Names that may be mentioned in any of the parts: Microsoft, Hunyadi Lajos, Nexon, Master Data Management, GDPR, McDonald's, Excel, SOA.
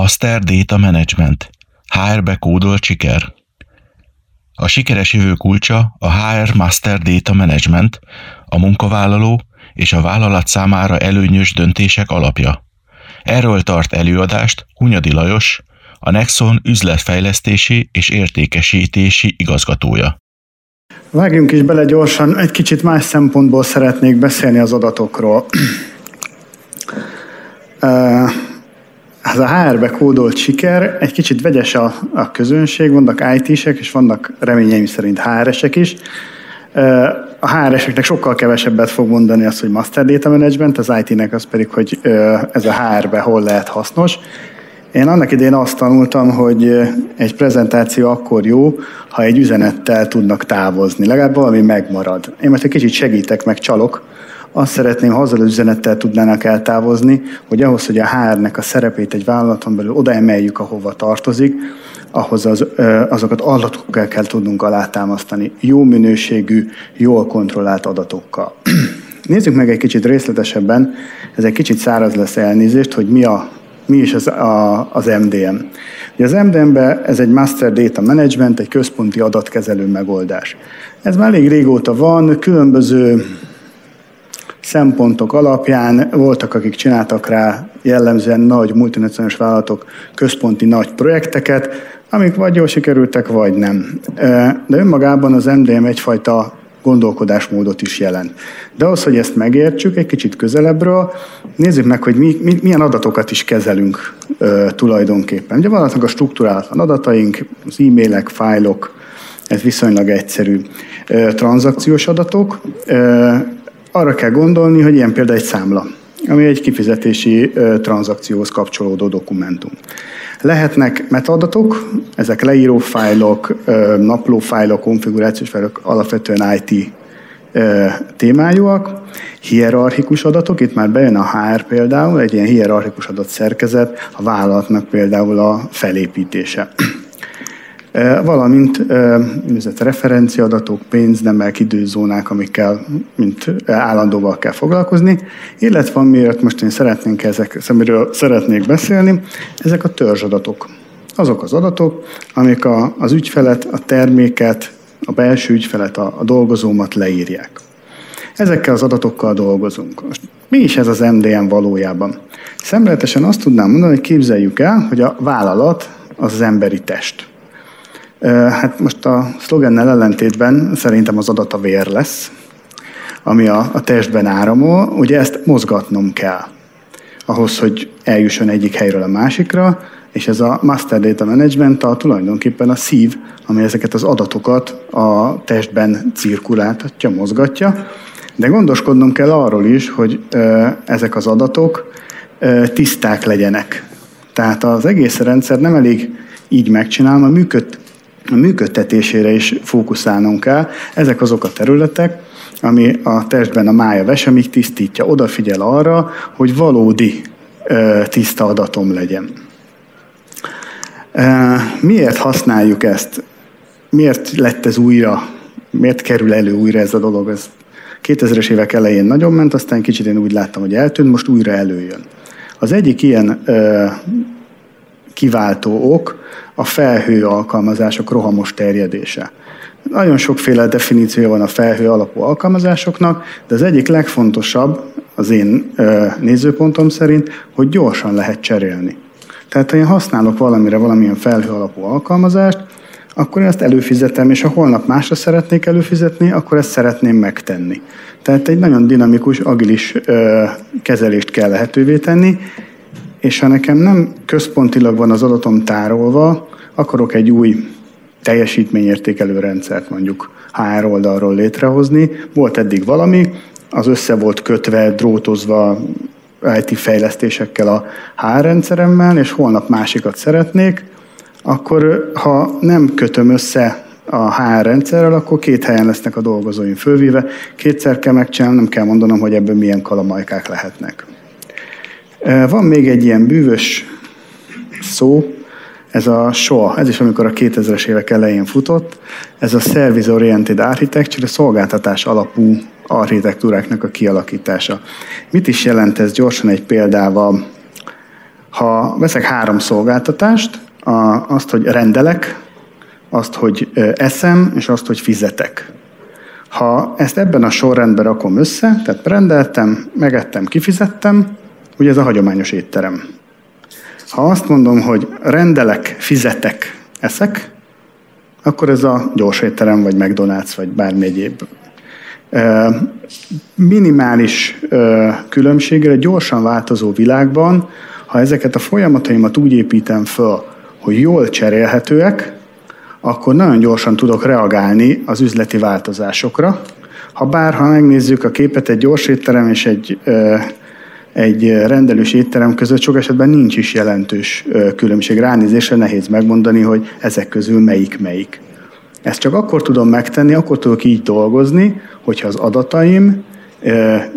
Master Data Management. HR-be kódolt siker. A sikeres jövő kulcsa a HR Master Data Management, a munkavállaló és a vállalat számára előnyös döntések alapja. Erről tart előadást Hunyadi Lajos, a Nexon üzletfejlesztési és értékesítési igazgatója. Vágjunk is bele gyorsan, egy kicsit más szempontból szeretnék beszélni az adatokról. Ez a HR-be kódolt siker, egy kicsit vegyes a közönség, vannak IT-sek, és vannak reményeim szerint HR-esek is. A HR-eseknek sokkal kevesebbet fog mondani az, hogy Master Data Management, az IT-nek az pedig, hogy ez a HR-be hol lehet hasznos. Én annak idején azt tanultam, hogy egy prezentáció akkor jó, ha egy üzenettel tudnak távozni, legalább valami megmarad. Én most egy kicsit segítek, meg csalok. Azt szeretném, ha azzal az üzenettel tudnának eltávozni, hogy ahhoz, hogy a HR-nek a szerepét egy vállalaton belül oda emeljük, ahova tartozik, ahhoz azokat adatokkal kell tudnunk alátámasztani. Jó minőségű, jól kontrollált adatokkal. Nézzük meg egy kicsit részletesebben, ez egy kicsit száraz lesz, elnézést, hogy mi is az MDM. Ugye az MDM-ben ez egy Master Data Management, egy központi adatkezelő megoldás. Ez már elég régóta van, különböző szempontok alapján voltak, akik csináltak rá jellemzően nagy multinacionális vállalatok központi nagy projekteket, amik vagy jól sikerültek, vagy nem. De önmagában az MDM egyfajta gondolkodásmódot is jelent. De ahhoz, hogy ezt megértsük egy kicsit közelebbről, nézzük meg, hogy milyen adatokat is kezelünk tulajdonképpen. Ugye vannak a struktúrálatlan adataink, az e-mailek, fájlok, ez viszonylag egyszerű. Tranzakciós adatok, arra kell gondolni, hogy ilyen például egy számla, ami egy kifizetési tranzakcióhoz kapcsolódó dokumentum. Lehetnek metaadatok, ezek leíró fájlok, napló fájlok, konfigurációs fájlok, alapvetően IT témájúak. Hierarchikus adatok, itt már bejön a HR például, egy ilyen hierarchikus adatszerkezet, a vállalatnak például a felépítése. Valamint referenciaadatok, pénznemek, időzónák, amikkel mint állandóval kell foglalkozni, illetve amiért most én szeretnék beszélni, ezek a törzsadatok. Azok az adatok, amik az ügyfelet, a terméket, a belső ügyfelet, a dolgozómat leírják. Ezekkel az adatokkal dolgozunk. Most mi is ez az MDM valójában? Szemléletesen azt tudnám mondani, hogy képzeljük el, hogy a vállalat az emberi test. Hát most a szlogennel ellentétben szerintem az adat a vér lesz, ami a testben áramol. Ugye ezt mozgatnom kell ahhoz, hogy eljusson egyik helyről a másikra, és ez a Master Data Management tulajdonképpen a szív, ami ezeket az adatokat a testben cirkuláltatja, mozgatja. De gondoskodnom kell arról is, hogy ezek az adatok tiszták legyenek. Tehát az egész rendszer nem elég így megcsinálom, a működtetésére is fókuszálnunk kell. Ezek azok a területek, ami a testben a mája ves, amíg tisztítja, odafigyel arra, hogy valódi tiszta adatom legyen. Miért használjuk ezt? Miért kerül elő újra ez a dolog? Ez 2000-es évek elején nagyon ment, aztán kicsit én úgy láttam, hogy eltűnt, most újra előjön. Az egyik ilyen kiváltó ok a felhő alkalmazások rohamos terjedése. Nagyon sokféle definíciója van a felhő alapú alkalmazásoknak, de az egyik legfontosabb az én nézőpontom szerint, hogy gyorsan lehet cserélni. Tehát ha én használok valamilyen felhő alapú alkalmazást, akkor ezt előfizetem, és ha holnap másra szeretnék előfizetni, akkor ezt szeretném megtenni. Tehát egy nagyon dinamikus, agilis kezelést kell lehetővé tenni, és ha nekem nem központilag van az adatom tárolva, akarok egy új teljesítményértékelő rendszert mondjuk HR oldalról létrehozni. Volt eddig valami, az össze volt kötve, drótozva IT fejlesztésekkel a HR rendszeremmel, és holnap másikat szeretnék, akkor ha nem kötöm össze a HR rendszerrel, akkor két helyen lesznek a dolgozóim fölvíve, kétszer kell megcsinálnom, nem kell mondanom, hogy ebből milyen kalamajkák lehetnek. Van még egy ilyen bűvös szó, ez a SOA, ez is amikor a 2000-es évek elején futott, ez a Service Oriented Architecture, a szolgáltatás alapú architektúráknak a kialakítása. Mit is jelent ez gyorsan egy példával? Ha veszek 3 szolgáltatást, azt, hogy rendelek, azt, hogy eszem, és azt, hogy fizetek. Ha ezt ebben a sorrendben rakom össze, tehát rendeltem, megettem, kifizettem, ugye ez a hagyományos étterem. Ha azt mondom, hogy rendelek, fizetek, eszek, akkor ez a gyors étterem, vagy McDonald's, vagy bármi egyéb. Minimális különbséggel, gyorsan változó világban, ha ezeket a folyamataimat úgy építem föl, hogy jól cserélhetőek, akkor nagyon gyorsan tudok reagálni az üzleti változásokra. Ha megnézzük a képet, egy gyors étterem és egy rendelős étterem között sok esetben nincs is jelentős különbség. Ránézésre nehéz megmondani, hogy ezek közül melyik. Ezt csak akkor tudom megtenni, akkor tudok így dolgozni, hogyha az adataim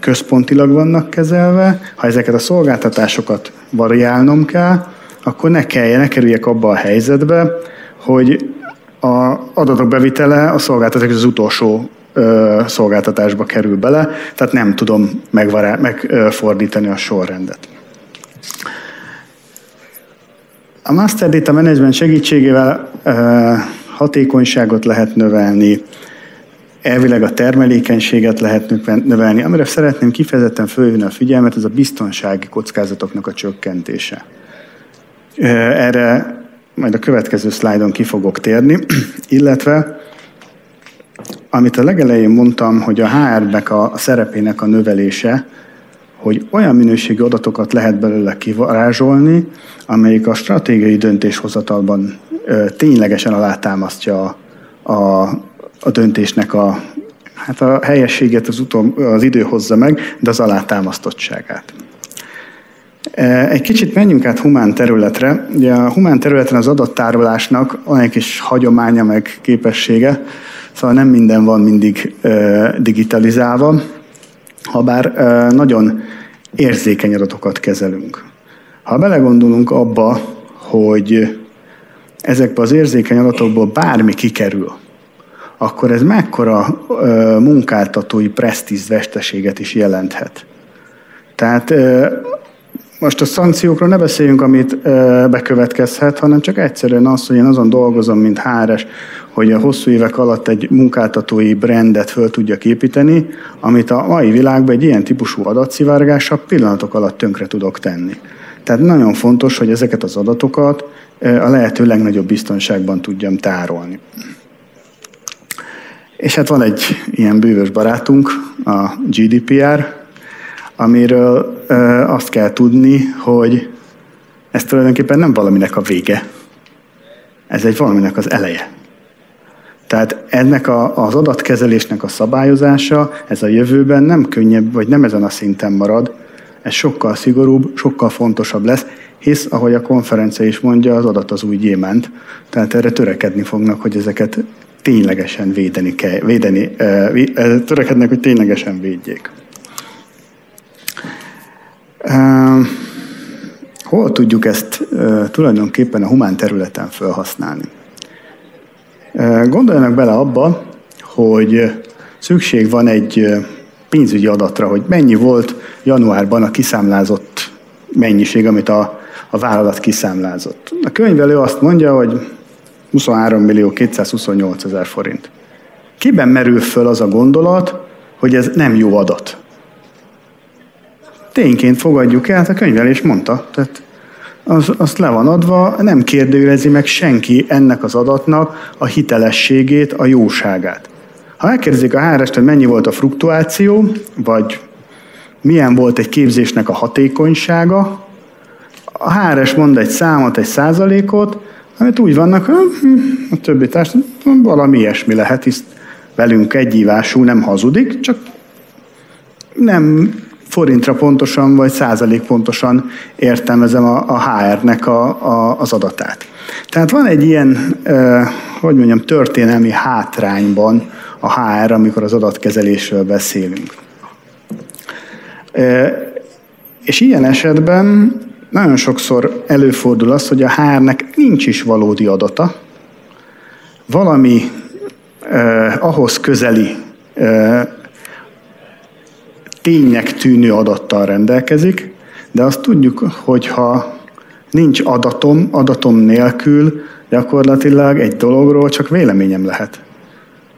központilag vannak kezelve, ha ezeket a szolgáltatásokat variálnom kell, akkor ne kerüljek abba a helyzetbe, hogy az adatok bevitele a szolgáltatás az utolsó szolgáltatásba kerül bele, tehát nem tudom megfordítani a sorrendet. A Master Data Management segítségével hatékonyságot lehet növelni, elvileg a termelékenységet lehet növelni. Amire szeretném kifejezetten fölhívni a figyelmet, ez a biztonsági kockázatoknak a csökkentése. Erre majd a következő szlájdon ki fogok térni, illetve amit a legelején mondtam, hogy a HR-nek a szerepének a növelése, hogy olyan minőségi adatokat lehet belőle kivarázsolni, amelyik a stratégiai döntéshozatalban ténylegesen alátámasztja a döntésnek a helyességet, az idő hozza meg, de az alátámasztottságát. Egy kicsit menjünk át humán területre. Ugye a humán területen az adattárolásnak van egy kis hagyománya meg képessége, szóval nem minden van mindig digitalizálva, habár nagyon érzékeny adatokat kezelünk. Ha belegondolunk abba, hogy ezekből az érzékeny adatokból bármi kikerül, akkor ez mekkora munkáltatói presztízveszteséget is jelenthet. Tehát most a szankciókról ne beszéljünk, amit bekövetkezhet, hanem csak egyszerűen az, hogy én azon dolgozom, mint HR-es, hogy a hosszú évek alatt egy munkáltatói brandet föl tudjak építeni, amit a mai világban egy ilyen típusú adatszivárgással pillanatok alatt tönkre tudok tenni. Tehát nagyon fontos, hogy ezeket az adatokat a lehető legnagyobb biztonságban tudjam tárolni. És hát van egy ilyen bűvös barátunk, a GDPR, amiről azt kell tudni, hogy ez tulajdonképpen nem valaminek a vége, ez egy valaminek az eleje. Tehát ennek az adatkezelésnek a szabályozása, ez a jövőben nem könnyebb, vagy nem ezen a szinten marad, ez sokkal szigorúbb, sokkal fontosabb lesz, hisz, ahogy a konferencia is mondja, az adat az új gyémánt, tehát erre törekedni fognak, hogy ezeket ténylegesen törekednek, hogy ténylegesen védjék. Hol tudjuk ezt tulajdonképpen a humán területen felhasználni? Gondoljanak bele abba, hogy szükség van egy pénzügyi adatra, hogy mennyi volt januárban a kiszámlázott mennyiség, amit a vállalat kiszámlázott. A könyvelő azt mondja, hogy 23.228.000 forint. Kiben merül föl az a gondolat, hogy ez nem jó adat? Tényként fogadjuk el, a könyvelés mondta. Tehát azt le van adva, nem kérdőjelezi meg senki ennek az adatnak a hitelességét, a jóságát. Ha megkérdezik a HR-est, hogy mennyi volt a fluktuáció, vagy milyen volt egy képzésnek a hatékonysága, a HR-es mond egy számot, egy százalékot, amit úgy vannak, a többi társadalom valami ilyesmi lehet, hisz velünk egyívású nem hazudik, csak nem forintra pontosan, vagy százalék pontosan értelmezem a HR-nek az adatát. Tehát van egy ilyen, történelmi hátrányban a HR, amikor az adatkezelésről beszélünk. És ilyen esetben nagyon sokszor előfordul az, hogy a HR-nek nincs is valódi adata, valami ahhoz közeli ténynek tűnő adattal rendelkezik, de azt tudjuk, hogy ha Nincs adatom, adatom nélkül gyakorlatilag egy dologról csak véleményem lehet.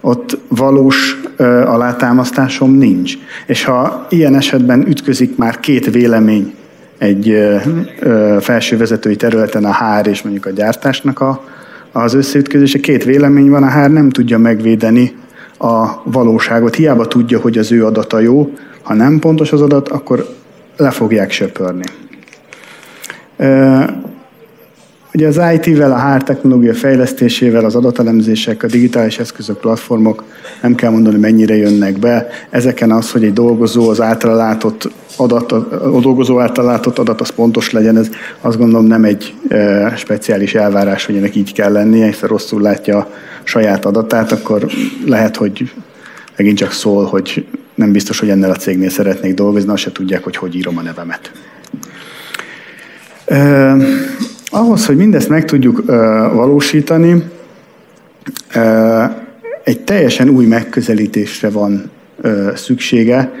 Ott valós alátámasztásom nincs. És ha ilyen esetben ütközik már két vélemény egy felsővezetői területen, a HR és mondjuk a gyártásnak az összeütközése, két vélemény van, a HR nem tudja megvédeni a valóságot. Hiába tudja, hogy az ő adata jó, ha nem pontos az adat, akkor le fogják söpörni. Ugye az IT-vel, a HR technológia fejlesztésével, az adatelemzések, a digitális eszközök, platformok, nem kell mondani, mennyire jönnek be. Ezeken az, hogy egy dolgozó által látott adat az pontos legyen, ez azt gondolom nem egy speciális elvárás, hogy ennek így kell lennie, hiszen rosszul látja a saját adatát, akkor lehet, hogy megint csak szól, hogy nem biztos, hogy ennél a cégnél szeretnék dolgozni, azt se tudják, hogy írom a nevemet. Ahhoz, hogy mindezt meg tudjuk valósítani, egy teljesen új megközelítésre van szüksége.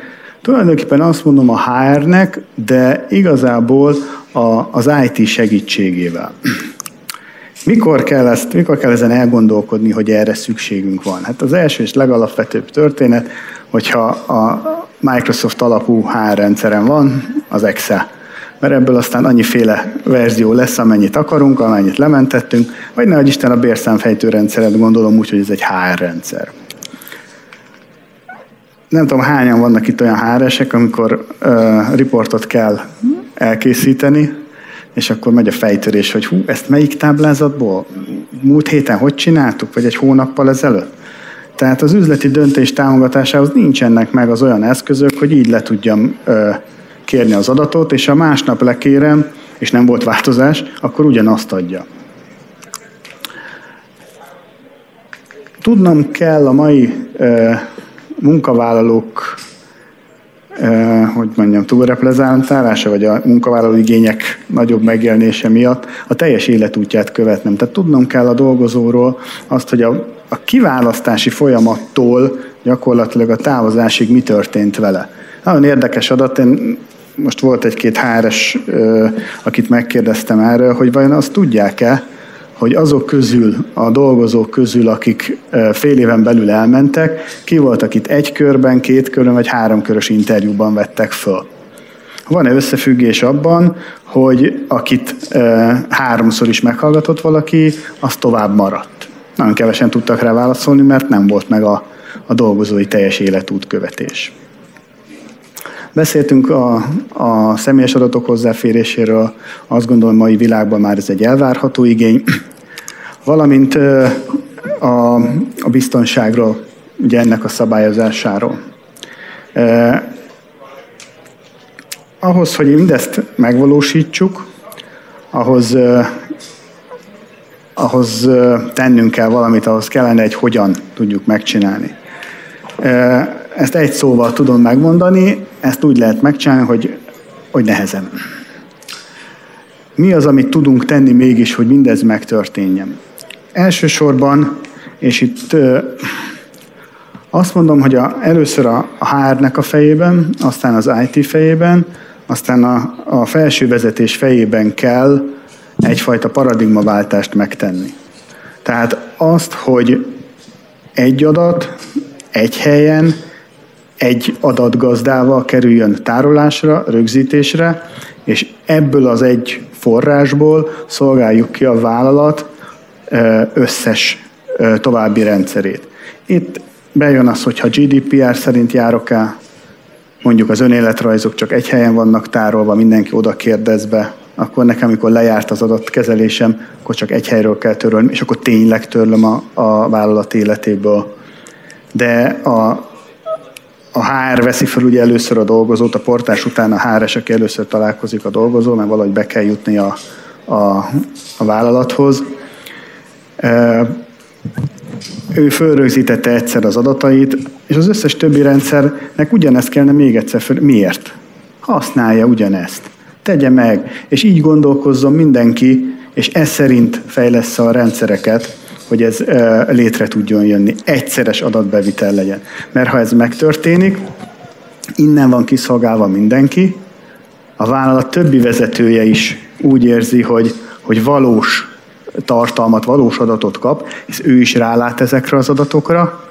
Tulajdonképpen azt mondom a HR-nek, de igazából az IT segítségével. Mikor kell ezen elgondolkodni, hogy erre szükségünk van? Hát az első és legalapvetőbb történet, hogyha a Microsoft alapú HR rendszeren van, az Excel. Mert ebből aztán annyiféle verzió lesz, amennyit akarunk, amennyit lementettünk, vagy nehogy Isten a bérszámfejtő rendszeret gondolom úgy, hogy ez egy HR rendszer. Nem tudom, hányan vannak itt olyan HR-esek, amikor riportot kell elkészíteni, és akkor megy a fejtörés, hogy hú, ezt melyik táblázatból? Múlt héten hogy csináltuk? Vagy egy hónappal ezelőtt? Tehát az üzleti döntés támogatásához nincsenek meg az olyan eszközök, hogy így le tudjam kérni az adatot, és ha másnap lekérem, és nem volt változás, akkor ugyanazt adja. Tudnom kell a mai munkavállalók, túlreprezentálása, vagy a munkavállaló igények nagyobb megjelenése miatt a teljes életútját követnem. Tehát tudnom kell a dolgozóról azt, hogy a kiválasztási folyamattól gyakorlatilag a távozásig mi történt vele. Nagyon érdekes adat, most volt egy-két HR-es, akit megkérdeztem erről, hogy vajon azt tudják-e, hogy azok közül, a dolgozók közül, akik fél éven belül elmentek, ki volt, akit egy körben, két körben vagy három körös interjúban vettek föl. Van-e összefüggés abban, hogy akit háromszor is meghallgatott valaki, az tovább maradt? Nagyon kevesen tudtak rá válaszolni, mert nem volt meg a dolgozói teljes életútkövetés. Beszéltünk a személyes adatok hozzáféréséről, azt gondolom, mai világban már ez egy elvárható igény, valamint a biztonságról, ugye ennek a szabályozásáról. Ahhoz, hogy mindezt megvalósítsuk, ahhoz tennünk kell valamit, ahhoz kellene egy hogyan tudjuk megcsinálni. Ezt egy szóval tudom megmondani, ezt úgy lehet megcsinálni, hogy nehezen. Mi az, amit tudunk tenni mégis, hogy mindez megtörténjen? Elsősorban, és itt azt mondom, hogy először a HR-nek a fejében, aztán az IT fejében, aztán a felső vezetés fejében kell egyfajta paradigmaváltást megtenni. Tehát azt, hogy egy adat, egy helyen, egy adatgazdával kerüljön tárolásra, rögzítésre, és ebből az egy forrásból szolgáljuk ki a vállalat összes további rendszerét. Itt bejön az, hogyha GDPR szerint járok el, mondjuk az önéletrajzok csak egy helyen vannak tárolva, mindenki oda kérdez be, akkor nekem, amikor lejárt az adatkezelésem, akkor csak egy helyről kell törölni, és akkor tényleg törlöm a vállalat életéből. De a HR veszi fel ugye először a dolgozót, a portás után a HR-es, aki először találkozik a dolgozó, mert valahogy be kell jutni a vállalathoz. Ő fölrögzítette egyszer az adatait, és az összes többi rendszernek ugyanezt kellene még egyszer föl. Miért? Használja ugyanezt. Tegye meg, és így gondolkozzon mindenki, és ez szerint fejlessze a rendszereket, hogy ez létre tudjon jönni, egyszeres adatbevitel legyen. Mert ha ez megtörténik, innen van kiszolgálva mindenki, a vállalat többi vezetője is úgy érzi, hogy valós tartalmat, valós adatot kap, és ő is rálát ezekre az adatokra,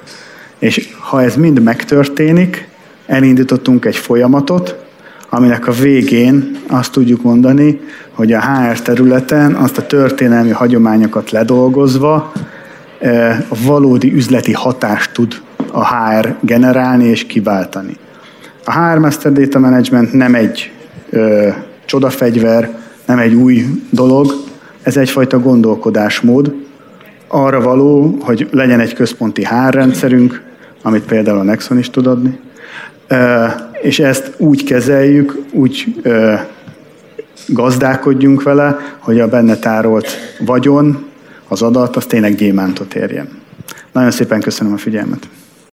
és ha ez mind megtörténik, elindítottunk egy folyamatot, aminek a végén azt tudjuk mondani, hogy a HR területen azt a történelmi hagyományokat ledolgozva a valódi üzleti hatást tud a HR generálni és kiváltani. A HR Master Data Management nem egy csodafegyver, nem egy új dolog, ez egyfajta gondolkodásmód. Arra való, hogy legyen egy központi HR rendszerünk, amit például a Nexon is tud adni, és ezt úgy kezeljük, úgy gazdálkodjunk vele, hogy a benne tárolt vagyon, az adat, az tényleg gyémántot érjen. Nagyon szépen köszönöm a figyelmet!